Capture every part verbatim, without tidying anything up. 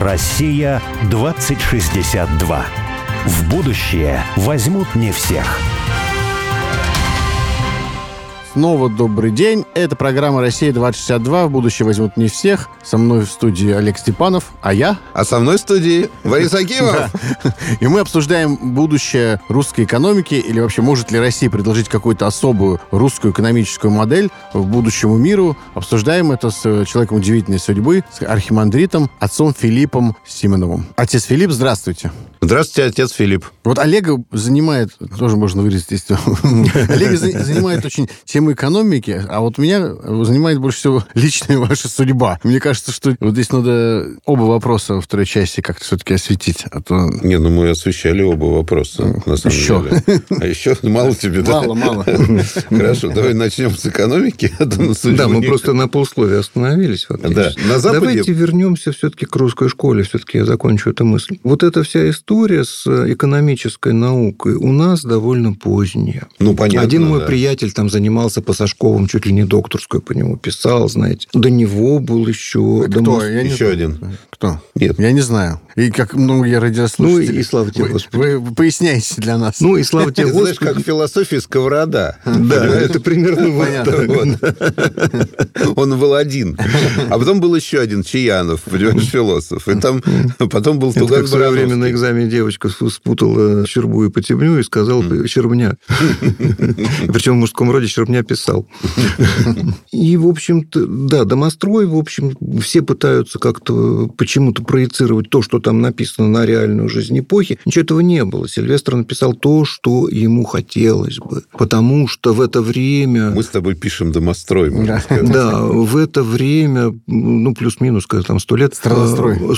Россия двадцать шестьдесят два. В будущее возьмут не всех. Снова добрый день. Это программа «Россия двадцать шестьдесят два». В будущее возьмут не всех. Со мной в студии Олег Степанов, а я... А со мной в студии Варис Акимов. И мы обсуждаем будущее русской экономики, или вообще может ли Россия предложить какую-то особую русскую экономическую модель в будущему миру. Обсуждаем это с человеком удивительной судьбы, с архимандритом, отцом Филиппом Симоновым. Отец Филипп, здравствуйте. Здравствуйте, отец Филипп. Вот Олега занимает... Тоже можно вырезать, если... Олега занимает очень... экономики, а вот меня занимает больше всего личная ваша судьба. Мне кажется, что вот здесь надо оба вопроса во второй части как-то все-таки осветить. А то... Не, ну мы освещали оба вопроса, на самом еще. деле. А еще мало тебе, да? Мало, мало. Хорошо, давай начнем с экономики. Да, мы просто на полусловии остановились. Давайте вернемся все-таки к русской школе. Все-таки я закончу эту мысль. Вот эта вся история с экономической наукой у нас довольно поздняя. Ну, понятно. Один мой приятель там занимался по Сашковым, чуть ли не докторскую по нему писал, знаете. До него был еще... А Домос... Кто? Я не... Еще один. Кто? Нет. Я не знаю. И как многие радиослушатели... Ну, и слава тебе, Господи. Вы поясняете для нас. Ну, и слава тебе, Господи. Знаешь, как философия Сковорода. Да, это примерно вот. Он был один. А потом был еще один, Чаянов, понимаешь, философ. И там потом был Туган-Барановский. Это как в свое время на экзамене девочка спутала щербу и потемню и сказала «щербня». Причем в мужском роде «щербня» писал. И, в общем-то, да, Домострой, в общем, все пытаются как-то почему-то проецировать то, что там написано, на реальную жизнь эпохи. Ничего этого не было. Сильвестр написал то, что ему хотелось бы. Потому что в это время... Мы с тобой пишем Домострой, можно сказать. Да, в это время, ну, плюс-минус, когда там сто лет,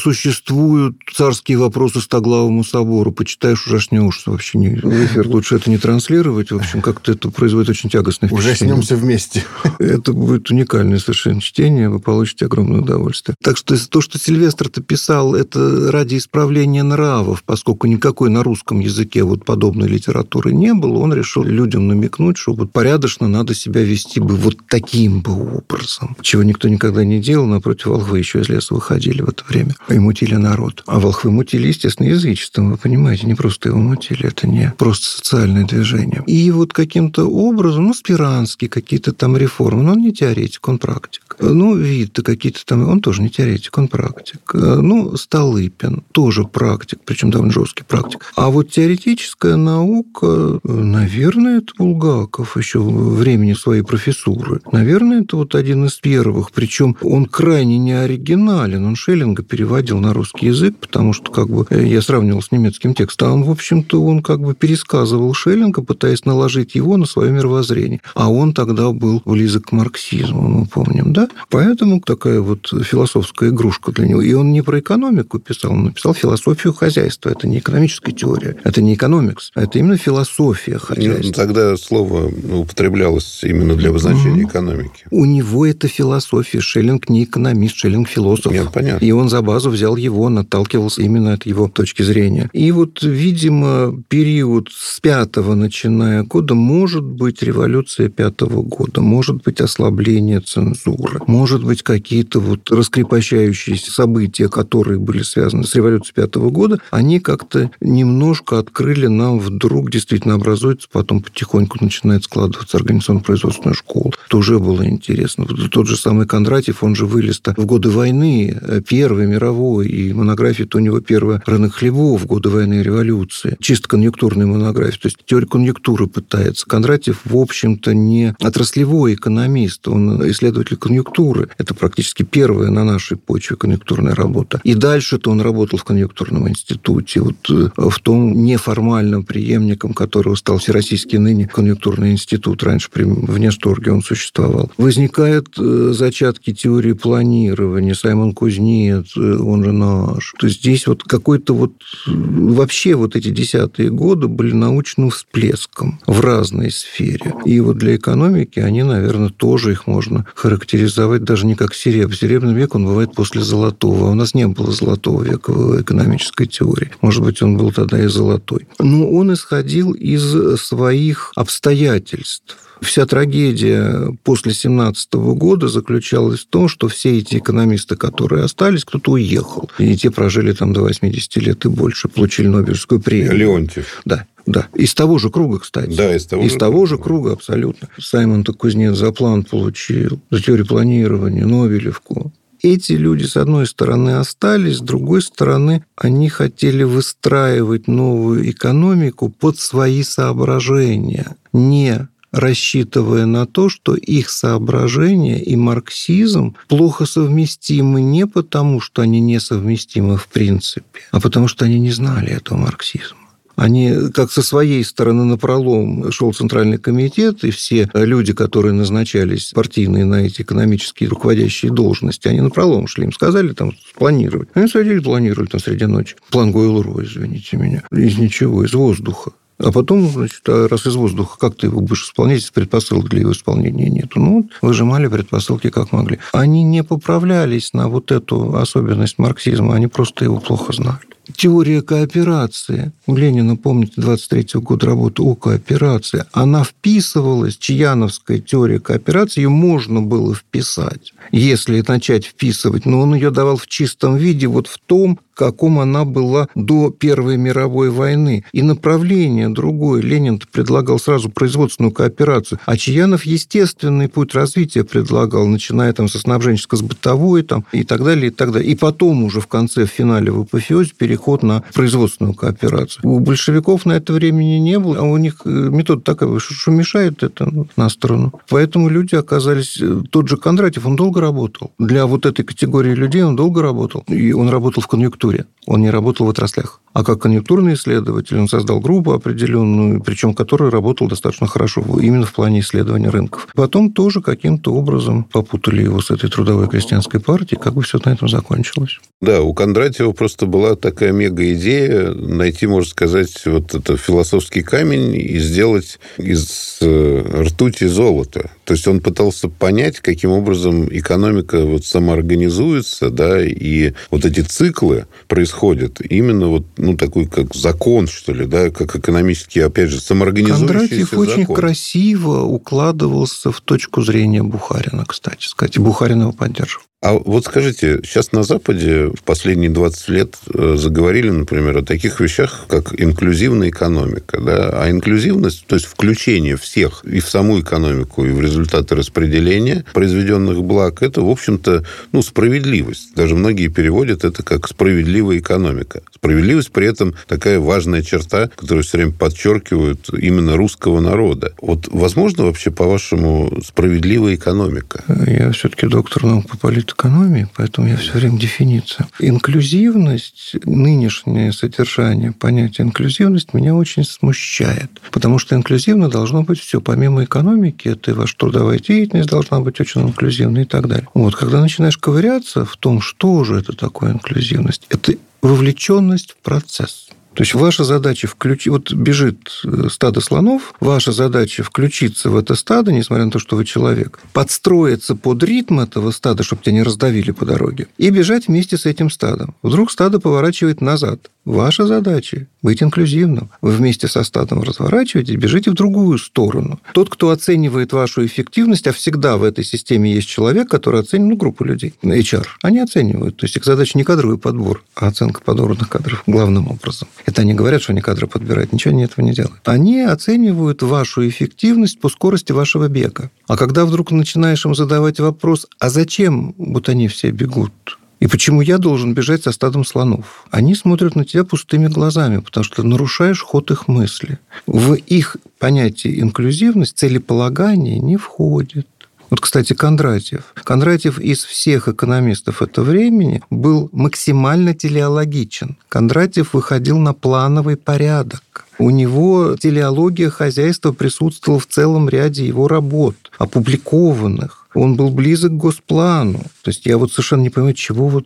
существуют царские вопросы Стоглавому собору. Почитаешь, ужаснёшься вообще. Не... Лучше это не транслировать. В общем, как-то это производит очень тягостное впечатление. Снемся вместе. Это будет уникальное совершенно чтение, вы получите огромное удовольствие. Так что то, что Сильвестр-то писал, это ради исправления нравов, поскольку никакой на русском языке вот подобной литературы не было, он решил людям намекнуть, что вот порядочно надо себя вести бы вот таким бы образом, чего никто никогда не делал. Напротив, волхвы еще из леса выходили в это время и мутили народ. А волхвы мутили, естественно, язычеством, вы понимаете, не просто его мутили, это не просто социальное движение. И вот каким-то образом, ну, спиран, какие-то там реформы. Но он не теоретик, он практик. Ну, Витте какие-то там... Он тоже не теоретик, он практик. Ну, Столыпин тоже практик, причем довольно жесткий практик. А вот теоретическая наука, наверное, это Булгаков еще времени своей профессуры. Наверное, это вот один из первых. Причем он крайне не оригинален. Он Шеллинга переводил на русский язык, потому что как бы я сравнивал с немецким текстом. Там, в общем-то, он как бы пересказывал Шеллинга, пытаясь наложить его на свое мировоззрение. А он тогда был близок к марксизму, мы помним, да? Поэтому такая вот философская игрушка для него. И он не про экономику писал, он написал философию хозяйства. Это не экономическая теория, это не экономикс, а это именно философия хозяйства. Нет, тогда слово употреблялось именно для обозначения mm-hmm. экономики. У него это философия. Шеллинг не экономист, Шеллинг философ. Нет, понятно. И он за базу взял его, он отталкивался именно от его точки зрения. И вот, видимо, период с пятого начиная года, может быть, революция пятого года, может быть, ослабление цензуры, может быть, какие-то вот раскрепощающиеся события, которые были связаны с революцией пятого года, они как-то немножко открыли нам вдруг, действительно образуется, потом потихоньку начинает складываться организационно-производственная школа. Это уже было интересно. Тот же самый Кондратьев, он же вылез-то в годы войны, Первой мировой, и монография-то у него первая «Рынок хлебов» в годы войны и революции. Чисто конъюнктурная монография, то есть теория конъюнктуры пытается. Кондратьев, в общем-то, не отраслевой экономист, он исследователь конъюнктуры. Это практически первая на нашей почве конъюнктурная работа. И дальше-то он работал в конъюнктурном институте, вот в том неформальном преемником, которого стал Всероссийский ныне конъюнктурный институт. Раньше при Внешторге он существовал. Возникают зачатки теории планирования. Саймон Кузнец, он же наш. То есть здесь вот какой-то вот... Вообще вот эти десятые годы были научным всплеском в разной сфере. И вот для экономики экономики, они, наверное, тоже их можно характеризовать даже не как сереб. Серебряный век, он бывает после золотого. А у нас не было золотого века в экономической теории. Может быть, он был тогда и золотой. Но он исходил из своих обстоятельств. Вся трагедия после семнадцатого года заключалась в том, что все эти экономисты, которые остались, кто-то уехал. И те прожили там до восьмидесяти лет и больше, получили Нобелевскую премию. Леонтьев. Да. Да, из того же круга, кстати. Да, из того, из же, того же круга, абсолютно. Саймон Кузнец за план получил, за теорию планирования, Нобелевку. Эти люди, с одной стороны, остались, с другой стороны, они хотели выстраивать новую экономику под свои соображения, не рассчитывая на то, что их соображения и марксизм плохо совместимы не потому, что они несовместимы в принципе, а потому, что они не знали этого марксизма. Они, как со своей стороны напролом шел Центральный комитет, и все люди, которые назначались партийные на эти экономические руководящие должности, они напролом шли, им сказали там планировать. Они садились, планировали там среди ночи. План Гойл-Ро, извините меня, из ничего, из воздуха. А потом, значит, раз из воздуха, как ты его будешь исполнять, если предпосылок для его исполнения нету? Ну, выжимали предпосылки как могли. Они не поправлялись на вот эту особенность марксизма, они просто его плохо знали. Теория кооперации. У Ленина, помните, двадцать третьего года работы о кооперации. Она вписывалась, чаяновская теория кооперации, ее можно было вписать, если начать вписывать. Но он ее давал в чистом виде, вот в том, в каком она была до Первой мировой войны. И направление другое. Ленин предлагал сразу производственную кооперацию, а Чаянов естественный путь развития предлагал, начиная там со снабженческо-бытовой там, и так далее, и так далее. И потом уже в конце, в финале, в апофеозе переход на производственную кооперацию. У большевиков на это времени не было, а у них метода такая, что мешает это на сторону. Поэтому люди оказались... Тот же Кондратьев, он долго работал. Для вот этой категории людей он долго работал. И он работал в конъюнктуре, он не работал в отраслях. А как конъюнктурный исследователь он создал группу определенную, причем которая работала достаточно хорошо именно в плане исследования рынков. Потом тоже каким-то образом попутали его с этой трудовой крестьянской партией, как бы все на этом закончилось. Да, у Кондратьева просто была такая мега-идея найти, можно сказать, вот этот философский камень и сделать из ртути золото. То есть он пытался понять, каким образом экономика вот самоорганизуется, да, и вот эти циклы происходят именно вот, ну, такой как закон, что ли, да, как экономический, опять же, самоорганизующийся Кондратьев закон. Кондратьев очень красиво укладывался в точку зрения Бухарина, кстати сказать. Бухарин его поддерживал. А вот скажите, сейчас на Западе в последние двадцать лет заговорили, например, о таких вещах, как инклюзивная экономика. Да? А инклюзивность, то есть включение всех и в саму экономику, и в результаты распределения произведенных благ, это, в общем-то, ну, справедливость. Даже многие переводят это как справедливая экономика. Справедливость при этом такая важная черта, которую все время подчеркивают именно русского народа. Вот возможно вообще, по-вашему, справедливая экономика? Я все-таки доктор наук по политике. Экономии, поэтому я все время дефиниция. Инклюзивность, нынешнее содержание понятия инклюзивность меня очень смущает, потому что инклюзивно должно быть все. Помимо экономики, это и ваша трудовая деятельность должна быть очень инклюзивной и так далее. Вот, когда начинаешь ковыряться в том, что же это такое инклюзивность, это вовлеченность в процесс. То есть ваша задача включить... Вот бежит стадо слонов, ваша задача включиться в это стадо, несмотря на то, что вы человек, подстроиться под ритм этого стада, чтобы тебя не раздавили по дороге, и бежать вместе с этим стадом. Вдруг стадо поворачивает назад. Ваша задача – быть инклюзивным. Вы вместе со стадом разворачиваетесь, бежите в другую сторону. Тот, кто оценивает вашу эффективность, а всегда в этой системе есть человек, который оценивает, ну, группу людей, эйч ар. Они оценивают. То есть их задача не кадровый подбор, а оценка подобранных кадров главным образом. Это они говорят, что они кадры подбирают, ничего они этого не делают. Они оценивают вашу эффективность по скорости вашего бега. А когда вдруг начинаешь им задавать вопрос, а зачем вот они все бегут? И почему я должен бежать со стадом слонов? Они смотрят на тебя пустыми глазами, потому что ты нарушаешь ход их мысли. В их понятие инклюзивность целеполагание не входит. Вот, кстати, Кондратьев. Кондратьев из всех экономистов этого времени был максимально телеологичен. Кондратьев выходил на плановый порядок. У него телеология хозяйства присутствовала в целом ряде его работ, опубликованных. Он был близок к госплану. То есть я вот совершенно не понимаю, чего вот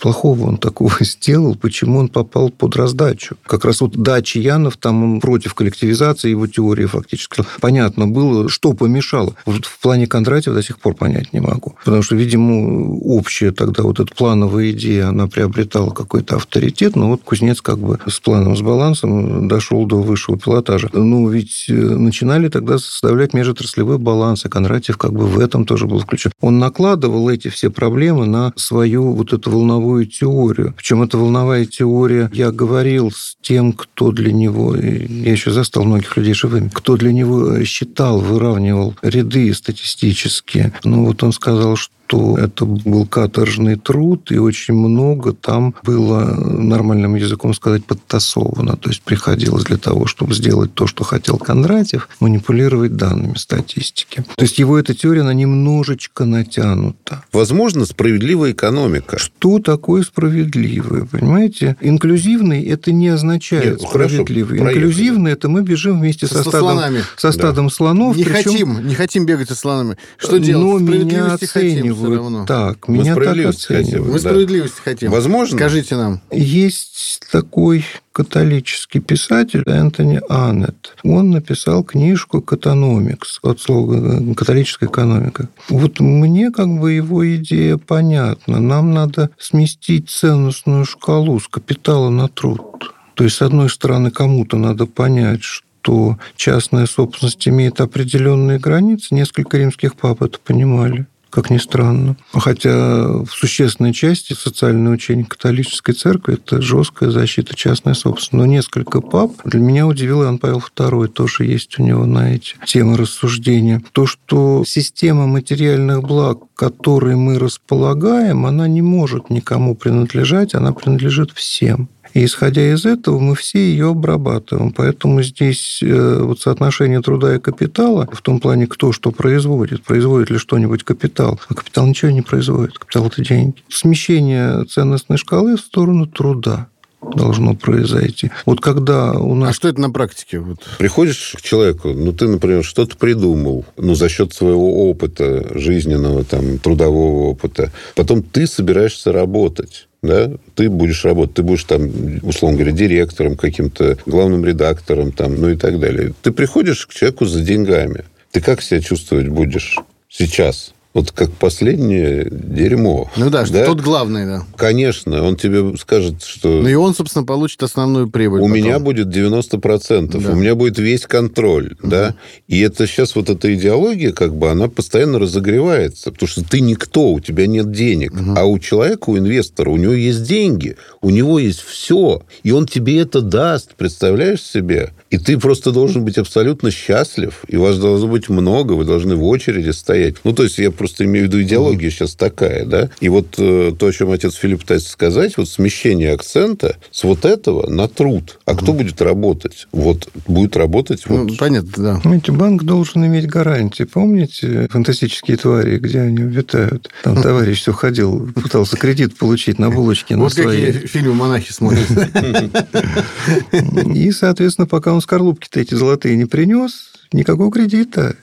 плохого он такого сделал, почему он попал под раздачу. Как раз вот, да, Чаянов, там он против коллективизации, его теории фактически. Понятно было, что помешало. Вот в плане Кондратьева до сих пор понять не могу. Потому что, видимо, общая тогда вот эта плановая идея, она приобретала какой-то авторитет, но вот Кузнец как бы с планом, с балансом дошел до высшего пилотажа. Ну, ведь начинали тогда составлять межотраслевой баланс, и Кондратьев как бы в этом тоже был включен. Он накладывал эти все проблемы на свою вот эту волновую теорию. Причем эта волновая теория, я говорил с тем, кто для него, я еще застал многих людей живыми, кто для него считал, выравнивал ряды статистические. Ну, вот он сказал, что то это был каторжный труд, и очень много там было, нормальным языком сказать, подтасовано. То есть приходилось для того, чтобы сделать то, что хотел Кондратьев, манипулировать данными статистики. То есть его эта теория, она немножечко натянута. Возможно, справедливая экономика. Что такое справедливое? Понимаете? Инклюзивный это не означает Нет, справедливый. Хорошо, инклюзивный это мы бежим вместе со, со стадом, со стадом да. слонов. Не, причем... хотим, не хотим бегать со слонами. Что делать? Справедливости хотим. Так, мы меня так оценивают. Мы да. справедливости хотим. Возможно? Скажите нам. Есть такой католический писатель Энтони Аннетт. Он написал книжку «Катономикс», от слова «католическая экономика». Вот мне как бы его идея понятна. Нам надо сместить ценностную шкалу с капитала на труд. То есть, с одной стороны, кому-то надо понять, что что частная собственность имеет определенные границы. Несколько римских пап это понимали. Как ни странно. Хотя в существенной части социальное учение католической церкви – это жесткая защита частной собственности. Но несколько пап для меня удивил Иоанн Павел второй, тоже есть у него на эти темы рассуждения. То, что система материальных благ, которой мы располагаем, она не может никому принадлежать, она принадлежит всем. И, исходя из этого, мы все ее обрабатываем. Поэтому здесь вот соотношение труда и капитала в том плане, кто что производит, производит ли что-нибудь капитал. А капитал ничего не производит, капитал – это деньги. Смещение ценностной шкалы в сторону труда должно произойти. Вот когда у нас... А что это на практике? Вот. Приходишь к человеку, ну, ты, например, что-то придумал, ну, за счет своего опыта жизненного, там, трудового опыта. Потом ты собираешься работать. Да, ты будешь работать, ты будешь там, условно говоря, директором каким-то, главным редактором, там, ну и так далее. Ты приходишь к человеку за деньгами. Ты как себя чувствовать будешь сейчас? Вот как последнее дерьмо. Ну да, что да? тот главный, да. Конечно, он тебе скажет, что... Ну и он, собственно, получит основную прибыль. У потом. меня будет девяносто процентов, да. у меня будет весь контроль, угу. да. И это сейчас вот эта идеология, как бы, она постоянно разогревается, потому что ты никто, у тебя нет денег. Угу. А у человека, у инвестора, у него есть деньги, у него есть все, и он тебе это даст, представляешь себе? И ты просто должен быть абсолютно счастлив, и вас должно быть много, вы должны в очереди стоять. Ну, то есть, я просто имею в виду, идеология сейчас такая, да? И вот э, то, о чем отец Филипп пытается сказать, вот смещение акцента с вот этого на труд. А угу. кто будет работать? Вот будет работать... Ну, вот... Понятно, да. Понимаете, банк должен иметь гарантии. Помните «Фантастические твари», где они обитают? Там товарищ все ходил, пытался кредит получить на булочке. Вот какие фильмы монахи смотрят. И, соответственно, пока он скорлупки-то эти золотые не принес, никакого кредита.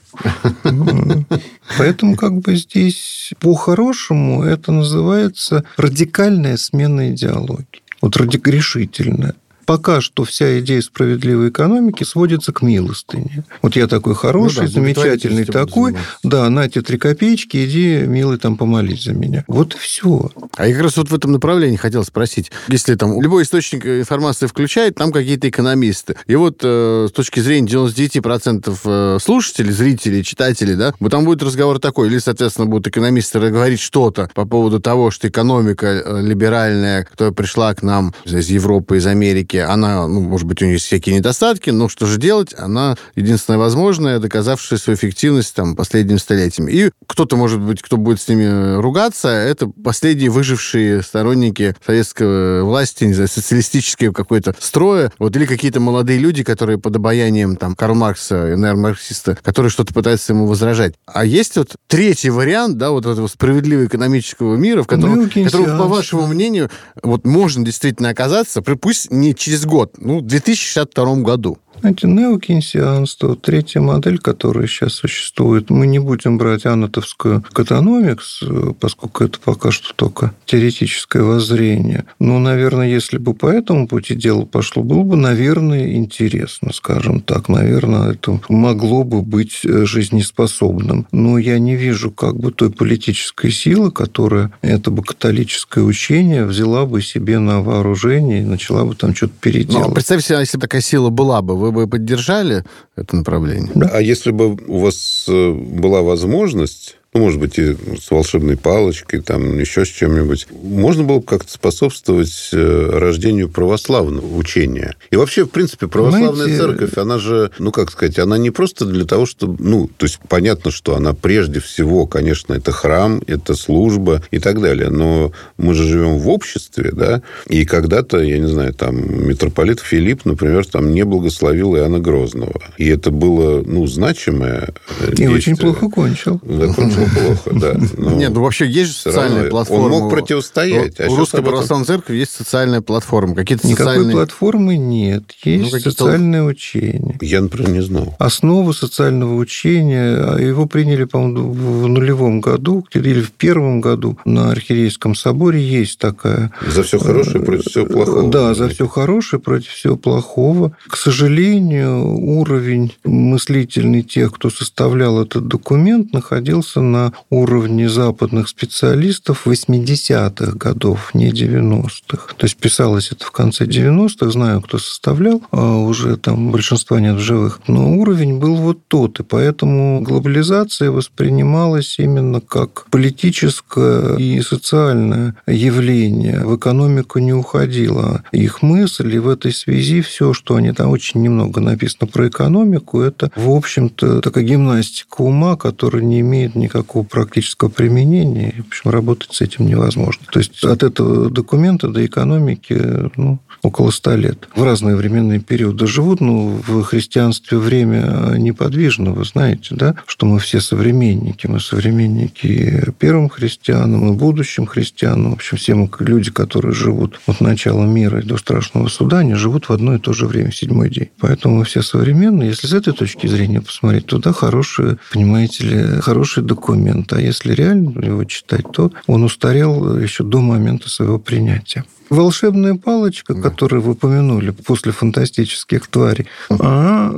Поэтому как бы здесь по-хорошему это называется радикальная смена идеологии. Вот решительная. Пока что вся идея справедливой экономики сводится к милостыне. Вот я такой хороший, ну, да, замечательный такой, да, на те три копеечки, иди, милый, там помолись за меня. Вот и все. А я как раз вот в этом направлении хотел спросить. Если там любой источник информации включает, там какие-то экономисты. И вот э, с точки зрения девяносто девять процентов слушателей, зрителей, читателей, да, вот там будет разговор такой, или, соответственно, будут экономисты говорить что-то по поводу того, что экономика либеральная, которая пришла к нам из Европы, из Америки, она, ну, может быть, у нее есть всякие недостатки, но что же делать? Она единственная возможная, доказавшая свою эффективность там последними столетиями. И кто-то, может быть, кто будет с ними ругаться, это последние выжившие сторонники советской власти, не знаю, социалистические какой-то строя, вот, или какие-то молодые люди, которые под обаянием там Карла Маркса, нейромарксиста, которые что-то пытаются ему возражать. А есть вот третий вариант, да, вот этого справедливого экономического мира, в котором, которого, по вашему мнению, вот можно действительно оказаться, пусть не через год, ну, в две тысячи шестьдесят втором году. Знаете, неокейнсианство, третья модель, которая сейчас существует, мы не будем брать аннеттовскую катономикс, поскольку это пока что только теоретическое воззрение. Но, наверное, если бы по этому пути дело пошло, было бы, наверное, интересно, скажем так. Наверное, это могло бы быть жизнеспособным. Но я не вижу как бы той политической силы, которая это бы католическое учение взяла бы себе на вооружение и начала бы там что-то переделать. Ну, представь себе, если бы такая сила была бы, вы бы поддержали это направление? Да. А если бы у вас была возможность, ну, может быть, и с волшебной палочкой, там, еще с чем-нибудь, можно было бы как-то способствовать рождению православного учения. И вообще, в принципе, православная Знаете... церковь, она же, ну, как сказать, она не просто для того, чтобы... Ну, то есть, понятно, что она прежде всего, конечно, это храм, это служба и так далее, но мы же живем в обществе, да, и когда-то, я не знаю, там, митрополит Филипп, например, там, не благословил Иоанна Грозного. И это было, ну, значимое действие. И очень плохо кончил. Да, кончил. Плохо, да. Но Нет, ну вообще есть же социальная платформа. Он мог противостоять. У, а у русской православной церкви есть социальная платформа. Какие-то Никакой социальные... платформы нет. Есть ну, социальное учение. Я, например, не знал. Основу социального учения, его приняли, по-моему, в нулевом году или в первом году на Архиерейском соборе есть такая... За все хорошее против всего плохого. Да, за все хорошее против всего плохого. К сожалению, уровень мыслительный тех, кто составлял этот документ, находился на уровне западных специалистов восьмидесятых годов, не девяностых. То есть писалось это в конце девяностых, знаю, кто составлял, а уже там большинства нет в живых. Но уровень был вот тот, и поэтому глобализация воспринималась именно как политическое и социальное явление. В экономику не уходила их мысль, и в этой связи все, что они там очень немного написано про экономику, это, в общем-то, такая гимнастика ума, которая не имеет никакого никакого практического применения. В общем, работать с этим невозможно. То есть от этого документа до экономики ну, около ста лет. В разные временные периоды живут, но в христианстве время неподвижно. Вы знаете, да, что мы все современники. Мы современники первым христианам и будущим христианам. В общем, все мы люди, которые живут от начала мира и до страшного суда, они живут в одно и то же время, в седьмой день. Поэтому мы все современные. Если с этой точки зрения посмотреть, то да, хорошие, понимаете ли, хорошие документы. А если реально его читать, то он устарел еще до момента своего принятия. Волшебная палочка, которую вы упомянули после «Фантастических тварей», она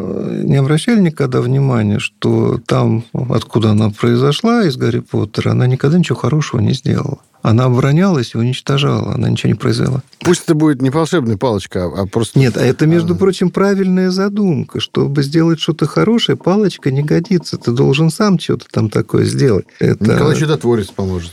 не обращали никогда внимания, что там, откуда она произошла, из «Гарри Поттера», она никогда ничего хорошего не сделала. Она оборонялась и уничтожала, она ничего не произвела. Пусть это будет не волшебная палочка, а просто... Нет, а это, между прочим, правильная задумка. Чтобы сделать что-то хорошее, палочка не годится. Ты должен сам что-то там такое сделать. Это... Николай Чудотворец поможет.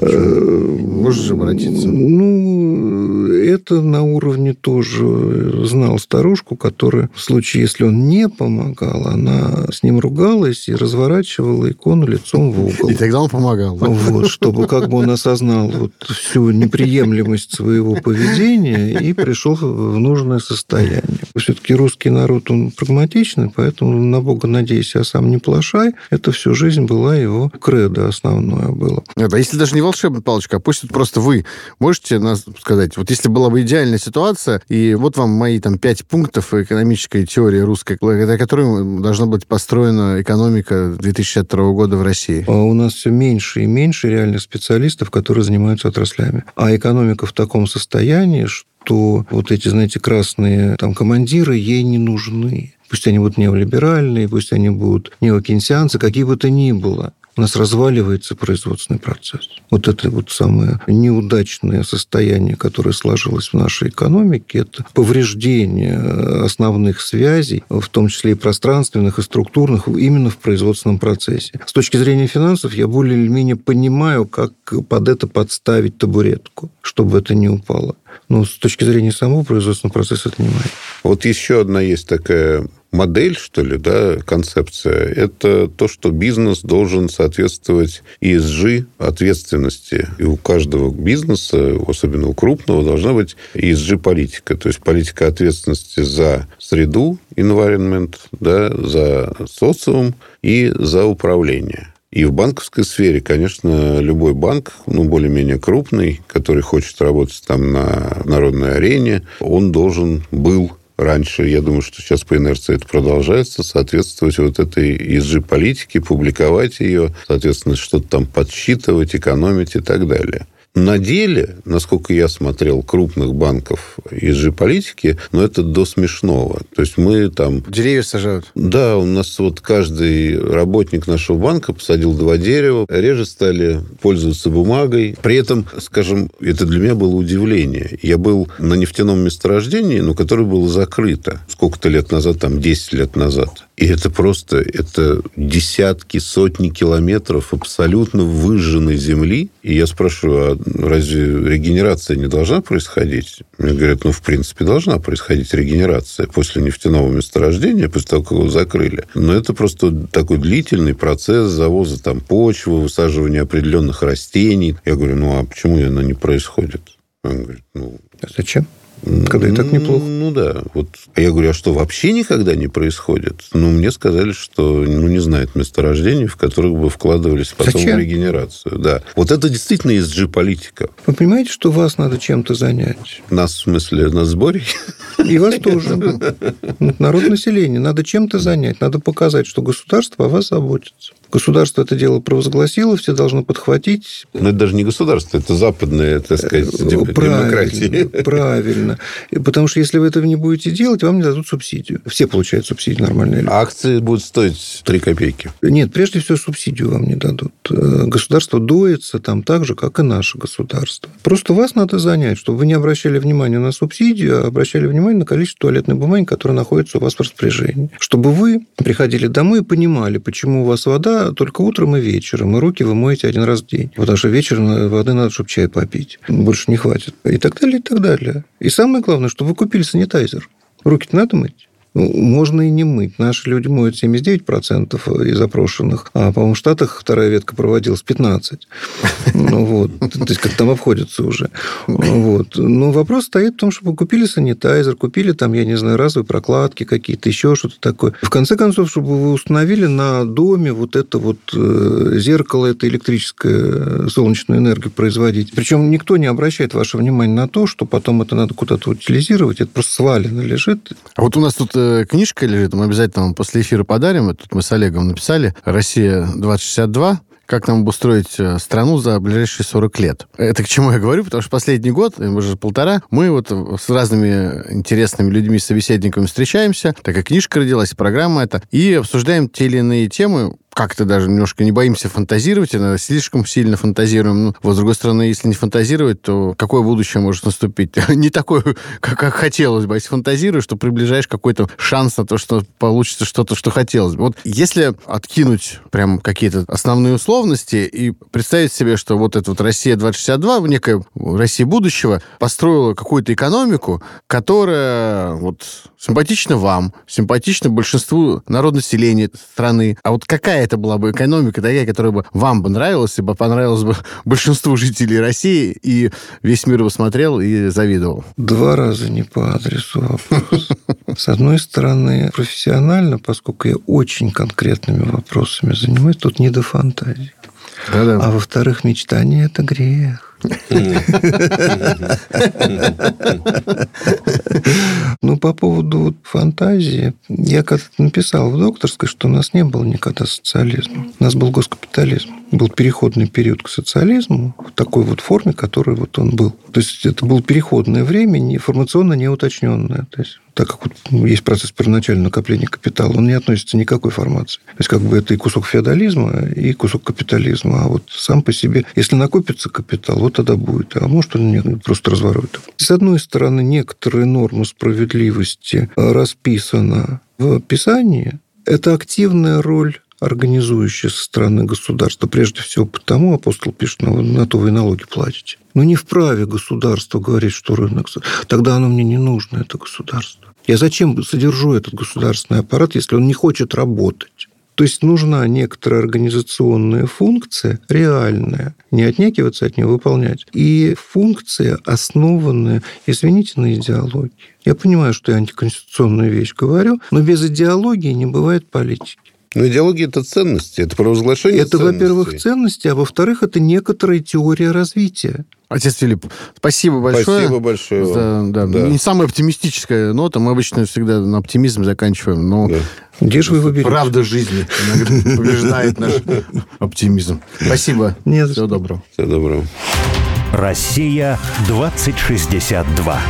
Можешь обратиться. Ну, это на уровне тоже знал старушку, которая в случае, если он не помогал, она с ним ругалась и разворачивала икону лицом в угол. И тогда он помогал. Вот, чтобы как бы он осознал вот всю неприемлемость своего поведения и пришел в нужное состояние. Все-таки русский народ, он прагматичный, поэтому на Бога надейся, а сам не плашай. Это всю жизнь была его кредо основное было. Нет, а если даже не волшебная палочка, а пусть просто вы можете нас сказать, вот если была бы идеальная ситуация, и вот вам мои там пять пунктов экономической теории русской, на которой должна быть построена экономика две тысячи шестьдесят второго года в России. А у нас все меньше и меньше реальных специалистов, которые которые занимаются отраслями. А экономика в таком состоянии, что вот эти, знаете, красные там командиры ей не нужны. Пусть они будут неолиберальные, пусть они будут неокейнсианцы, какие бы то ни было. У нас разваливается производственный процесс. Вот это вот самое неудачное состояние, которое сложилось в нашей экономике, это повреждение основных связей, в том числе и пространственных, и структурных, именно в производственном процессе. С точки зрения финансов я более или менее понимаю, как под это подставить табуретку, чтобы это не упало. Но с точки зрения самого производственного процесса это не мое. Вот еще одна есть такая... модель, что ли, да, концепция, это то, что бизнес должен соответствовать и эс джи ответственности. И у каждого бизнеса, особенно у крупного, должна быть и эс джи политика, то есть политика ответственности за среду, environment, да, за социум и за управление. И в банковской сфере, конечно, любой банк, ну, более-менее крупный, который хочет работать там на народной арене, он должен был раньше, я думаю, что сейчас по инерции это продолжается, соответствовать вот этой и эс джи-политике, публиковать ее, соответственно, что-то там подсчитывать, экономить и так далее. На деле, насколько я смотрел, крупных банков и эс джи-политики, но это до смешного. То есть мы там... Деревья сажают. Да, у нас вот каждый работник нашего банка посадил два дерева, реже стали пользоваться бумагой. При этом, скажем, это для меня было удивление. Я был на нефтяном месторождении, но которое было закрыто сколько-то лет назад, там десять лет назад. И это просто это десятки, сотни километров абсолютно выжженной земли. И я спрашиваю, а разве регенерация не должна происходить? Мне говорят, ну, в принципе, должна происходить регенерация после нефтяного месторождения, после того, как его закрыли. Но это просто такой длительный процесс завоза там почвы, высаживания определенных растений. Я говорю, ну, а почему оно не происходит? Он говорит, ну... А зачем? Когда и так неплохо. Ну, ну да. Вот. А я говорю, а что, вообще никогда не происходит? Ну, мне сказали, что ну, не знают месторождений, в которых бы вкладывались потом Зачем? в регенерацию. Да. Вот это действительно и эс джи-политика. Вы понимаете, что вас надо чем-то занять? Нас, в смысле, нас с Борей? И вас тоже. Народ населения. Надо чем-то занять. Надо показать, что государство о вас заботится. Государство это дело провозгласило, все должны подхватить. Но это даже не государство, это западная, так сказать, демократия. Правильно, правильно. Потому что если вы этого не будете делать, вам не дадут субсидию. Все получают субсидию нормальные люди. А акции будут стоить три копейки? Нет, прежде всего субсидию вам не дадут. Государство доится там так же, как и наше государство. Просто вас надо занять, чтобы вы не обращали внимания на субсидию, а обращали внимание на количество туалетной бумаги, которая находится у вас в распоряжении. Чтобы вы приходили домой и понимали, почему у вас вода только утром и вечером, и руки вы моете один раз в день. Потому что вечером воды надо, чтобы чай попить. Больше не хватит. И так далее, и так далее. И самое главное, что вы купили санитайзер. Руки-то надо мыть. Ну, можно и не мыть. Наши люди моют семьдесят девять процентов из опрошенных. А, по-моему, в Штатах вторая ветка проводилась пятнадцать процентов. То есть, как там обходится уже. Но вопрос стоит в том, чтобы купили санитайзер, купили там, я не знаю, разовые прокладки какие-то, еще что-то такое. В конце концов, чтобы вы установили на доме вот это вот зеркало, это электрическое, солнечную энергию производить. Причем никто не обращает ваше внимание на то, что потом это надо куда-то утилизировать. Это просто свалено лежит. А вот у нас тут книжка лежит, мы обязательно вам после эфира подарим. Тут мы с Олегом написали «Россия двадцать шестьдесят два. Как нам обустроить страну за ближайшие сорок лет». Это к чему я говорю, потому что последний год, может, полтора, мы вот с разными интересными людьми, собеседниками встречаемся, такая книжка родилась, программа эта, и обсуждаем те или иные темы, как-то даже немножко не боимся фантазировать, иногда слишком сильно фантазируем. Ну, вот, с другой стороны, если не фантазировать, то какое будущее может наступить? Не такое, как, как хотелось бы. А если фантазируешь, то приближаешь какой-то шанс на то, что получится что-то, что хотелось бы. Вот если откинуть прям какие-то основные условности и представить себе, что вот эта вот Россия двадцать шестьдесят два, некая Россия будущего, построила какую-то экономику, которая вот симпатична вам, симпатична большинству народонаселения страны. А вот какая это была бы экономика такая, которая бы вам бы нравилась, ибо понравилась бы большинству жителей России, и весь мир бы смотрел и завидовал? Два раза не по адресу вопрос. С одной стороны, профессионально, поскольку я очень конкретными вопросами занимаюсь, тут не до фантазии. Да-да. А во-вторых, мечтание – это грех. Ну, по поводу фантазии. Я как-то написал в докторской, что у нас не было никогда социализма. У нас был госкапитализм. Был переходный период к социализму в такой вот форме, которой вот он был. То есть, это было переходное время, формационно неуточненное. То есть, так как вот есть процесс первоначального накопления капитала, он не относится ни к какой формации. То есть, как бы это и кусок феодализма, и кусок капитализма. А вот сам по себе, если накопится капитал, вот тогда будет. А может, он нет, просто разворот. С одной стороны, некоторые нормы справедливости расписаны в Писании. Это активная роль организующая со стороны государства. Прежде всего потому, апостол пишет, ну, на то вы и налоги платите. Но не вправе государство говорить, что рынок... Тогда оно мне не нужно, это государство. Я зачем содержу этот государственный аппарат, если он не хочет работать? То есть нужна некоторая организационная функция, реальная, не отнекиваться от нее, выполнять. И функция, основанная, извините, на идеологии. Я понимаю, что я антиконституционную вещь говорю, но без идеологии не бывает политики. Но идеология – это ценности, это провозглашение это, ценностей. Это, во-первых, ценности, а во-вторых, это некоторая теория развития. Отец Филипп, спасибо большое. Спасибо большое вам. Да, да. Да. Не самая оптимистическая нота, мы обычно всегда на оптимизм заканчиваем, но... Да. Где же вы выберете? Правда жизни иногда побеждает наш оптимизм. Спасибо. Нет, всего доброго. Всего доброго. Россия двадцать шестьдесят два.